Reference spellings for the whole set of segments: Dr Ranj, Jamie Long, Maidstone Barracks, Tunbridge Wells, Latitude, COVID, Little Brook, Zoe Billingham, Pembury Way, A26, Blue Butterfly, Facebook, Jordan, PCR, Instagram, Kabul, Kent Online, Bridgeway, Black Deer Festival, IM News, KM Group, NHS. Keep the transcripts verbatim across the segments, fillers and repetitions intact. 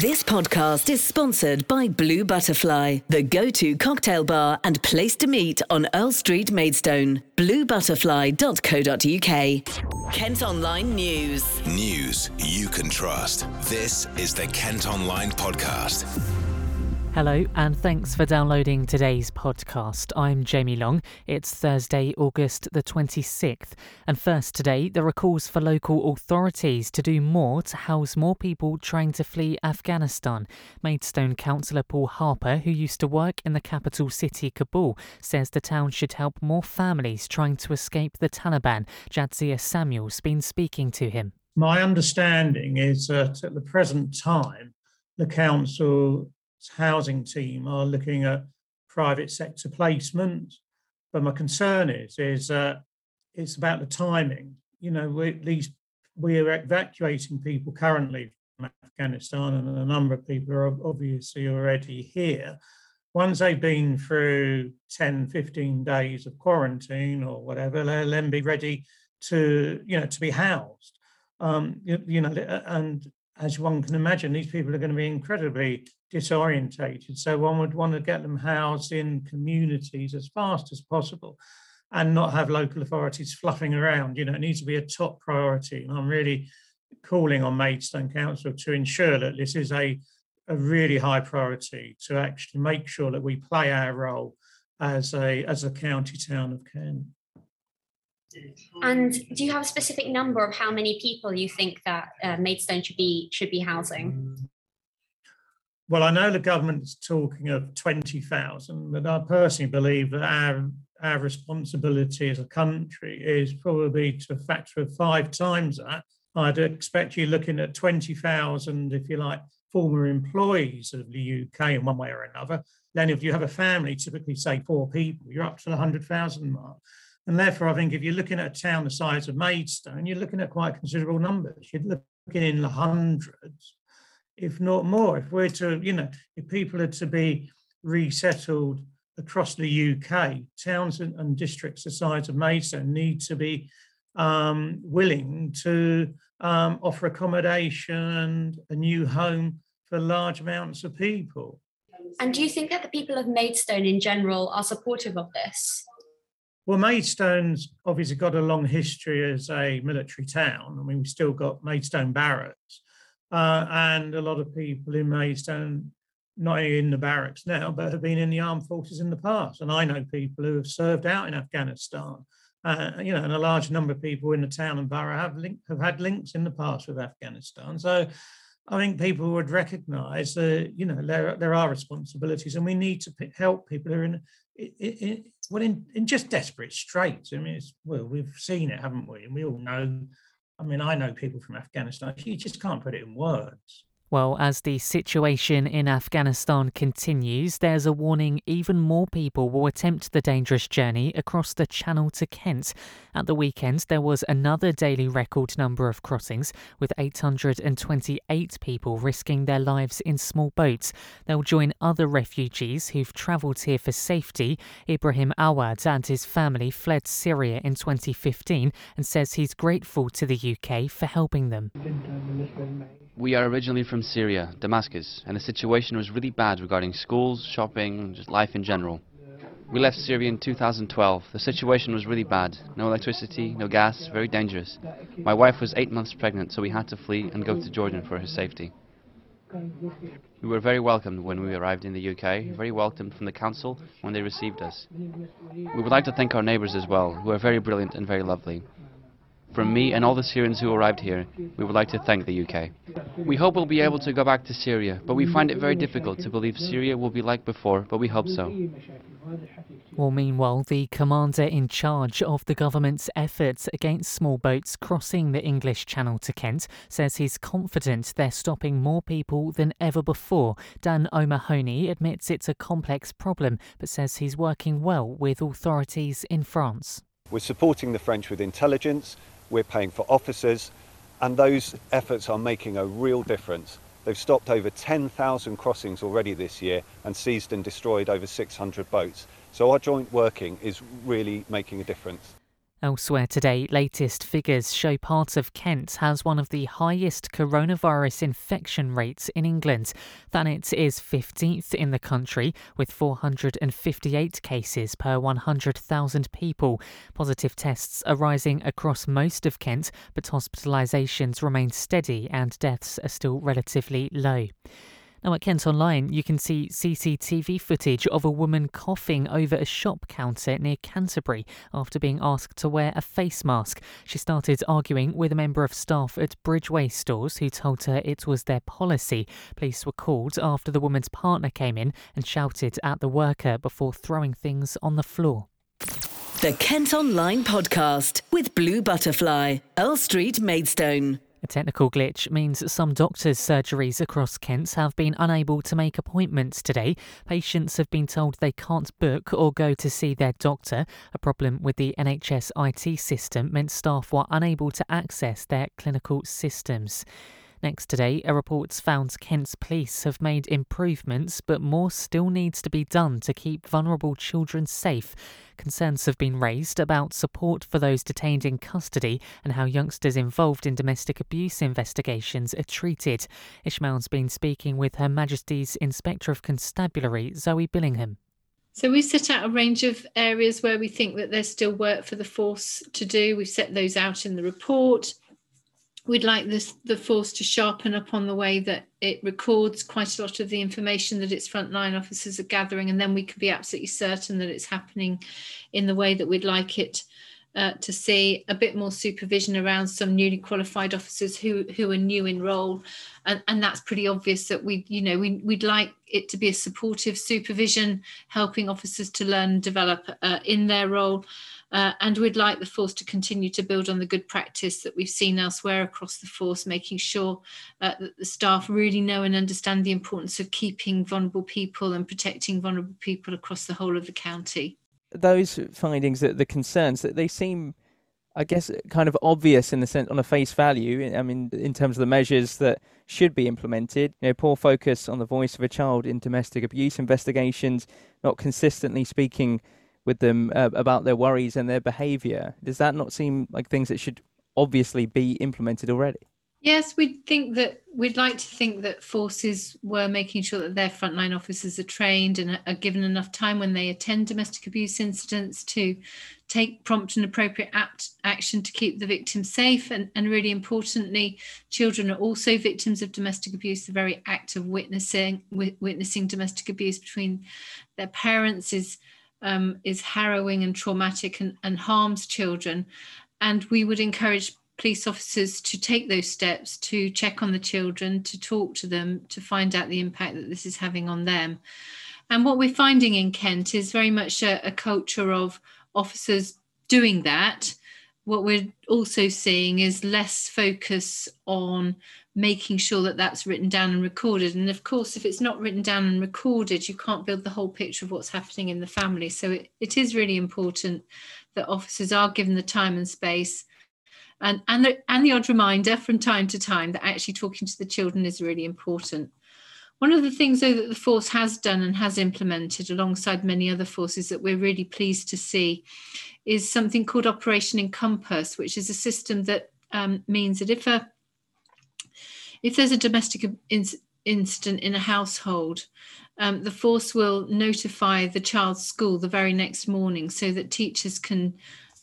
This podcast is sponsored by Blue Butterfly, the go-to cocktail bar and place to meet on Earl Street, Maidstone. blue butterfly dot co dot U K. Kent Online News. News you can trust. This is the Kent Online Podcast. Hello and thanks for downloading today's podcast. I'm Jamie Long. It's Thursday, August the twenty-sixth. And first today, there are calls for local authorities to do more to house more people trying to flee Afghanistan. Maidstone Councillor Paul Harper, who used to work in the capital city Kabul, says the town should help more families trying to escape the Taliban. Jadzia Samuel's been speaking to him. My understanding is that at the present time, the council housing team are looking at private sector placement, but my concern is is uh, it's about the timing. You know, we, at least we are evacuating people currently from Afghanistan, and a number of people are obviously already here. Once they've been through ten, fifteen days of quarantine or whatever, they'll then be ready to, you know, to be housed. Um, you, you know, and as one can imagine, these people are going to be incredibly disorientated. So one would want to get them housed in communities as fast as possible and not have local authorities fluffing around. You know, it needs to be a top priority. And I'm really calling on Maidstone Council to ensure that this is a, a really high priority, to actually make sure that we play our role as a, as a county town of Kent. And do you have a specific number of how many people you think that uh, Maidstone should be should be housing? Well, I know the government's talking of twenty thousand, but I personally believe that our our responsibility as a country is probably to a factor of five times that. I'd expect you looking at twenty thousand, if you like, former employees of the U K in one way or another. Then if you have a family, typically say four people, you're up to the one hundred thousand mark. And therefore, I think if you're looking at a town the size of Maidstone, you're looking at quite considerable numbers. You're looking in the hundreds, if not more. If we're to, you know, if people are to be resettled across the U K, towns and, and districts the size of Maidstone need to be um, willing to um, offer accommodation and a new home for large amounts of people. And do you think that the people of Maidstone in general are supportive of this? Well, Maidstone's obviously got a long history as a military town. I mean, we've still got Maidstone Barracks, uh, and a lot of people in Maidstone, not in the barracks now, but have been in the armed forces in the past. And I know people who have served out in Afghanistan, uh, you know, and a large number of people in the town and borough have, link, have had links in the past with Afghanistan. So I think people would recognise that, you know, there, there are responsibilities, and we need to p- help people who are in... It, it, it, well, in, in just desperate straits. I mean, it's, well, we've seen it, haven't we? And we all know, I mean, I know people from Afghanistan, you just can't put it in words. Well, as the situation in Afghanistan continues, there's a warning even more people will attempt the dangerous journey across the Channel to Kent. At the weekend, there was another daily record number of crossings, with eight hundred twenty-eight people risking their lives in small boats. They'll join other refugees who've travelled here for safety. Ibrahim Awad and his family fled Syria in twenty fifteen and says he's grateful to the U K for helping them. We are originally from Syria, Damascus, and the situation was really bad regarding schools, shopping, just life in general. We left Syria in two thousand twelve. The situation was really bad. No electricity, no gas, very dangerous. My wife was eight months pregnant, so we had to flee and go to Jordan for her safety. We were very welcomed when we arrived in the U K, very welcomed from the council when they received us. We would like to thank our neighbours as well, who are very brilliant and very lovely. From me and all the Syrians who arrived here, we would like to thank the U K. We hope we'll be able to go back to Syria, but we find it very difficult to believe Syria will be like before, but we hope so. Well, meanwhile, the commander in charge of the government's efforts against small boats crossing the English Channel to Kent says he's confident they're stopping more people than ever before. Dan O'Mahony admits it's a complex problem, but says he's working well with authorities in France. We're supporting the French with intelligence, we're paying for officers, and those efforts are making a real difference. They've stopped over ten thousand crossings already this year and seized and destroyed over six hundred boats. So our joint working is really making a difference. Elsewhere today, latest figures show part of Kent has one of the highest coronavirus infection rates in England. Thanet is fifteenth in the country with four hundred fifty-eight cases per one hundred thousand people. Positive tests are rising across most of Kent, but hospitalisations remain steady and deaths are still relatively low. Now at Kent Online, you can see C C T V footage of a woman coughing over a shop counter near Canterbury after being asked to wear a face mask. She started arguing with a member of staff at Bridgeway stores who told her it was their policy. Police were called after the woman's partner came in and shouted at the worker before throwing things on the floor. The Kent Online podcast with Blue Butterfly, Earl Street, Maidstone. A technical glitch means some doctors' surgeries across Kent have been unable to make appointments today. Patients have been told they can't book or go to see their doctor. A problem with the N H S I T system meant staff were unable to access their clinical systems. Next today, a report's found Kent's police have made improvements, but more still needs to be done to keep vulnerable children safe. Concerns have been raised about support for those detained in custody and how youngsters involved in domestic abuse investigations are treated. Ishmael's been speaking with Her Majesty's Inspector of Constabulary, Zoe Billingham. So we set out a range of areas where we think that there's still work for the force to do. We've set those out in the report. We'd like this, the force to sharpen up on the way that it records quite a lot of the information that its frontline officers are gathering, and then we can be absolutely certain that it's happening in the way that we'd like it uh, to see. A bit more supervision around some newly qualified officers who, who are new in role, and, and that's pretty obvious that we, you know, we, we'd like it to be a supportive supervision, helping officers to learn and develop uh, in their role. Uh, and we'd like the force to continue to build on the good practice that we've seen elsewhere across the force, making sure uh, that the staff really know and understand the importance of keeping vulnerable people and protecting vulnerable people across the whole of the county. Those findings, that the concerns, that they seem, I guess, kind of obvious in the sense, on a face value. I mean, in terms of the measures that should be implemented, you know, poor focus on the voice of a child in domestic abuse investigations, not consistently speaking with them uh, about their worries and their behaviour. Does that not seem like things that should obviously be implemented already? Yes, we think that we'd like to think that forces were making sure that their frontline officers are trained and are given enough time when they attend domestic abuse incidents to take prompt and appropriate act, action to keep the victim safe. And, and really importantly, children are also victims of domestic abuse. The very act of witnessing w- witnessing domestic abuse between their parents is Um, is harrowing and traumatic and, and harms children. And we would encourage police officers to take those steps, to check on the children, to talk to them, to find out the impact that this is having on them. And what we're finding in Kent is very much a, a culture of officers doing that. What we're also seeing is less focus on making sure that that's written down and recorded. And of course, if it's not written down and recorded, you can't build the whole picture of what's happening in the family. So it, it is really important that officers are given the time and space and, and, the, and the odd reminder from time to time that actually talking to the children is really important. One of the things, though, that the force has done and has implemented alongside many other forces that we're really pleased to see is something called Operation Encompass, which is a system that um, means that if a if there's a domestic in- incident in a household, um, the force will notify the child's school the very next morning so that teachers can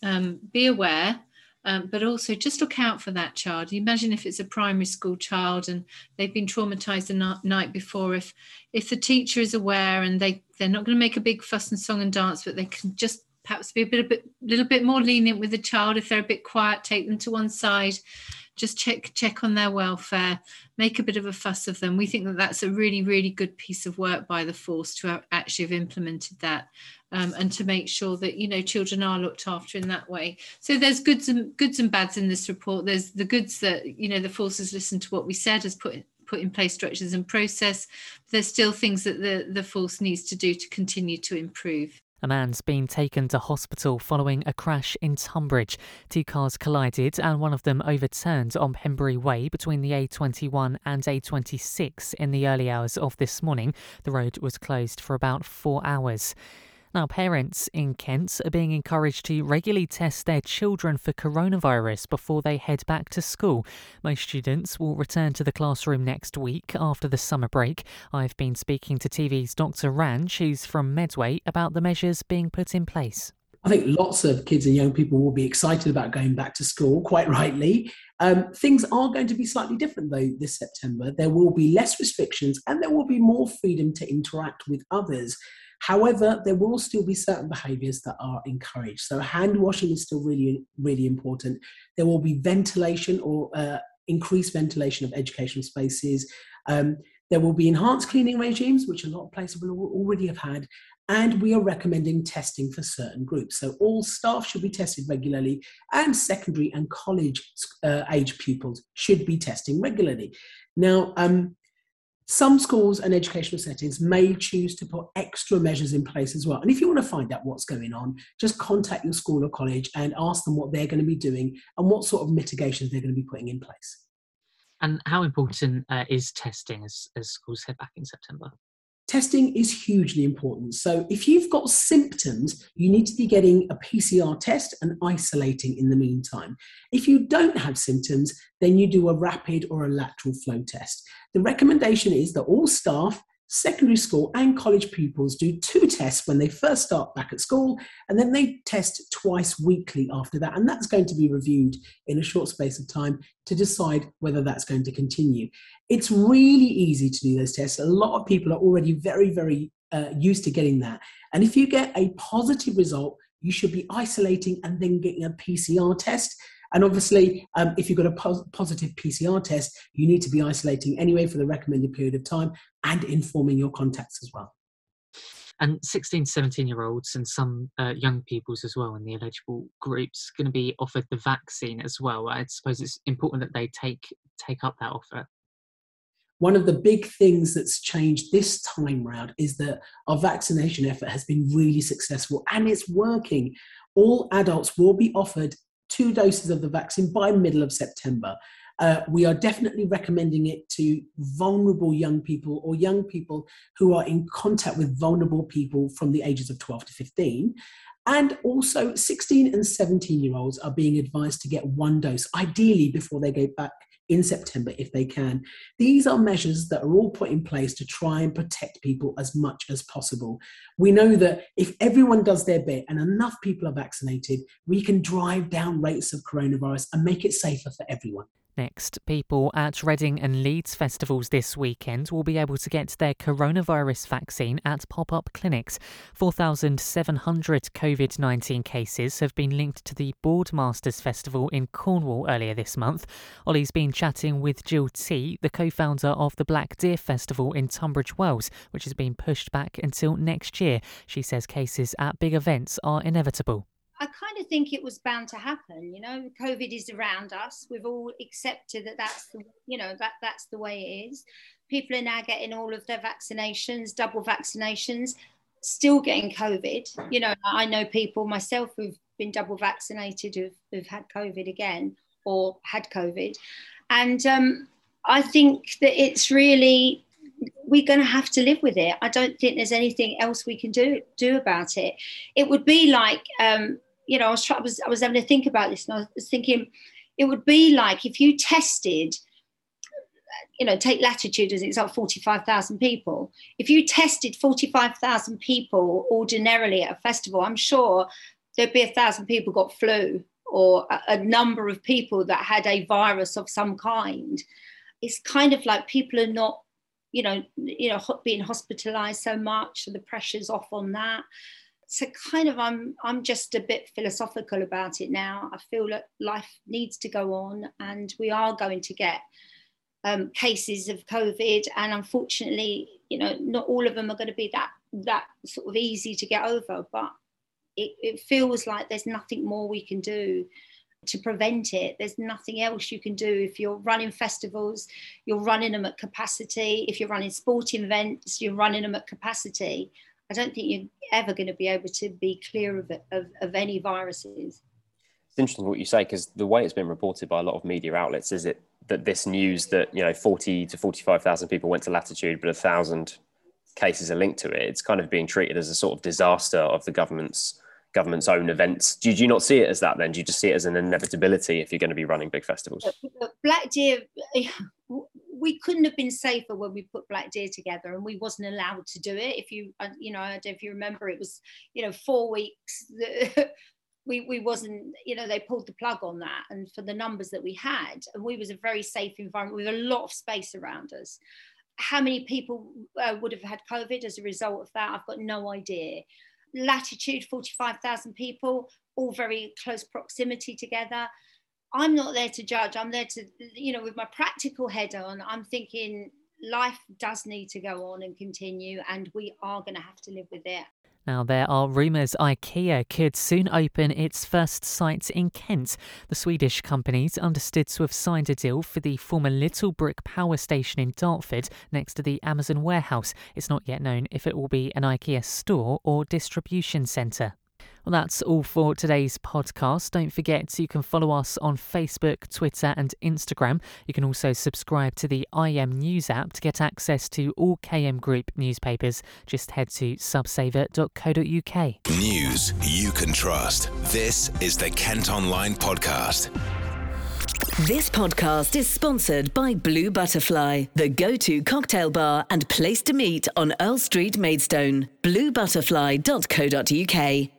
um, be aware. Um, but also just look out for that child. You imagine if it's a primary school child and they've been traumatised the na- night before, if if the teacher is aware and they, they're not going to make a big fuss and song and dance, but they can just perhaps be a bit, a bit, little bit more lenient with the child. If they're a bit quiet, take them to one side, just check check on their welfare, make a bit of a fuss of them. We think that that's a really, really good piece of work by the force to have actually have implemented that. Um, and to make sure that, you know, children are looked after in that way. So there's goods and goods and bads in this report. There's the goods that, you know, the force has listened to what we said, has put put in place structures and process. There's still things that the, the force needs to do to continue to improve. A man's been taken to hospital following a crash in Tunbridge. Two cars collided and one of them overturned on Pembury Way between the A twenty-one and A twenty-six in the early hours of this morning. The road was closed for about four hours. Now, parents in Kent are being encouraged to regularly test their children for coronavirus before they head back to school. Most students will return to the classroom next week after the summer break. I've been speaking to T V's Dr Ranj, who's from Medway, about the measures being put in place. I think lots of kids and young people will be excited about going back to school, quite rightly. Um, things are going to be slightly different, though, this September. There will be less restrictions and there will be more freedom to interact with others. However, there will still be certain behaviours that are encouraged. So hand washing is still really, really important. There will be ventilation or uh, increased ventilation of educational spaces. Um, there will be enhanced cleaning regimes, which a lot of places will already have had. And we are recommending testing for certain groups. So all staff should be tested regularly, and secondary and college uh, age pupils should be testing regularly. Now, um, some schools and educational settings may choose to put extra measures in place as well. And if you want to find out what's going on, just contact your school or college and ask them what they're going to be doing and what sort of mitigations they're going to be putting in place. And how important uh, is testing as, as schools head back in September? Testing is hugely important. So if you've got symptoms, you need to be getting a P C R test and isolating in the meantime. If you don't have symptoms, then you do a rapid or a lateral flow test. The recommendation is that all staff, secondary school and college pupils do two tests when they first start back at school, and then they test twice weekly after that. And that's going to be reviewed in a short space of time to decide whether that's going to continue. It's really easy to do those tests. A lot of people are already very, very uh, used to getting that. And if you get a positive result, you should be isolating and then getting a P C R test. And obviously, um, if you've got a pos- positive P C R test, you need to be isolating anyway for the recommended period of time and informing your contacts as well. And sixteen, seventeen-year-olds and some uh, young peoples as well in the eligible groups going to be offered the vaccine as well. I suppose it's important that they take take up that offer. One of the big things that's changed this time round is that our vaccination effort has been really successful and it's working. All adults will be offered two doses of the vaccine by middle of September. Uh, we are definitely recommending it to vulnerable young people or young people who are in contact with vulnerable people from the ages of twelve to fifteen. And also sixteen and seventeen year olds are being advised to get one dose, ideally before they go back in September if they can. These are measures that are all put in place to try and protect people as much as possible. We know that if everyone does their bit and enough people are vaccinated, we can drive down rates of coronavirus and make it safer for everyone. Next, people at Reading and Leeds festivals this weekend will be able to get their coronavirus vaccine at pop-up clinics. four thousand seven hundred COVID nineteen cases have been linked to the Boardmasters Festival in Cornwall earlier this month. Ollie's been chatting with Jill T, the co-founder of the Black Deer Festival in Tunbridge Wells, which has been pushed back until next year. She says cases at big events are inevitable. I kind of think it was bound to happen, you know, COVID is around us. We've all accepted that that's, the, you know, that that's the way it is. People are now getting all of their vaccinations, double vaccinations, still getting COVID. You know, I know people myself who've been double vaccinated who've, who've had COVID again or had COVID. And um, I think that it's really, we're going to have to live with it. I don't think there's anything else we can do do about it. It would be like, um, you know, I was, trying, I was I was having to think about this, and I was thinking it would be like if you tested, you know, take Latitude as an example, forty-five thousand people. If you tested forty-five thousand people ordinarily at a festival, I'm sure there'd be a thousand people got flu or a, a number of people that had a virus of some kind. It's kind of like people are not, you know, you know, being hospitalised so much, so the pressure's off on that. So kind of I'm I'm just a bit philosophical about it now. I feel that life needs to go on and we are going to get um, cases of COVID. And unfortunately, you know, not all of them are going to be that that sort of easy to get over. But it, it feels like there's nothing more we can do to prevent it. There's nothing else you can do. If you're running festivals, you're running them at capacity. If you're running sporting events, you're running them at capacity. I don't think you're ever going to be able to be clear of, of, of any viruses. It's interesting what you say, because the way it's been reported by a lot of media outlets is it that this news that, you know, forty to forty-five thousand people went to Latitude, but a thousand cases are linked to it, it's kind of being treated as a sort of disaster of the government's government's own events. Do you not see it as that then? Do you just see it as an inevitability if you're going to be running big festivals? Black Deer, we couldn't have been safer when we put Black Deer together, and we wasn't allowed to do it. If you, you know, I don't know if you remember, it was, you know, four weeks. We, we wasn't, you know, they pulled the plug on that, and for the numbers that we had, and we was a very safe environment with a lot of space around us. How many people uh, would have had COVID as a result of that? I've got no idea. Latitude, forty-five thousand people, all very close proximity together. I'm not there to judge. I'm there to, you know, with my practical head on, I'm thinking life does need to go on and continue, and we are going to have to live with it. Now, there are rumours IKEA could soon open its first site in Kent. The Swedish companies understood to have signed a deal for the former Little Brook power station in Dartford next to the Amazon warehouse. It's not yet known if it will be an IKEA store or distribution centre. Well, that's all for today's podcast. Don't forget you can follow us on Facebook, Twitter and Instagram. You can also subscribe to the I M News app to get access to all K M Group newspapers. Just head to subsaver dot co dot U K. News you can trust. This is the Kent Online Podcast. This podcast is sponsored by Blue Butterfly, the go-to cocktail bar and place to meet on Earl Street, Maidstone. blue butterfly dot co dot U K.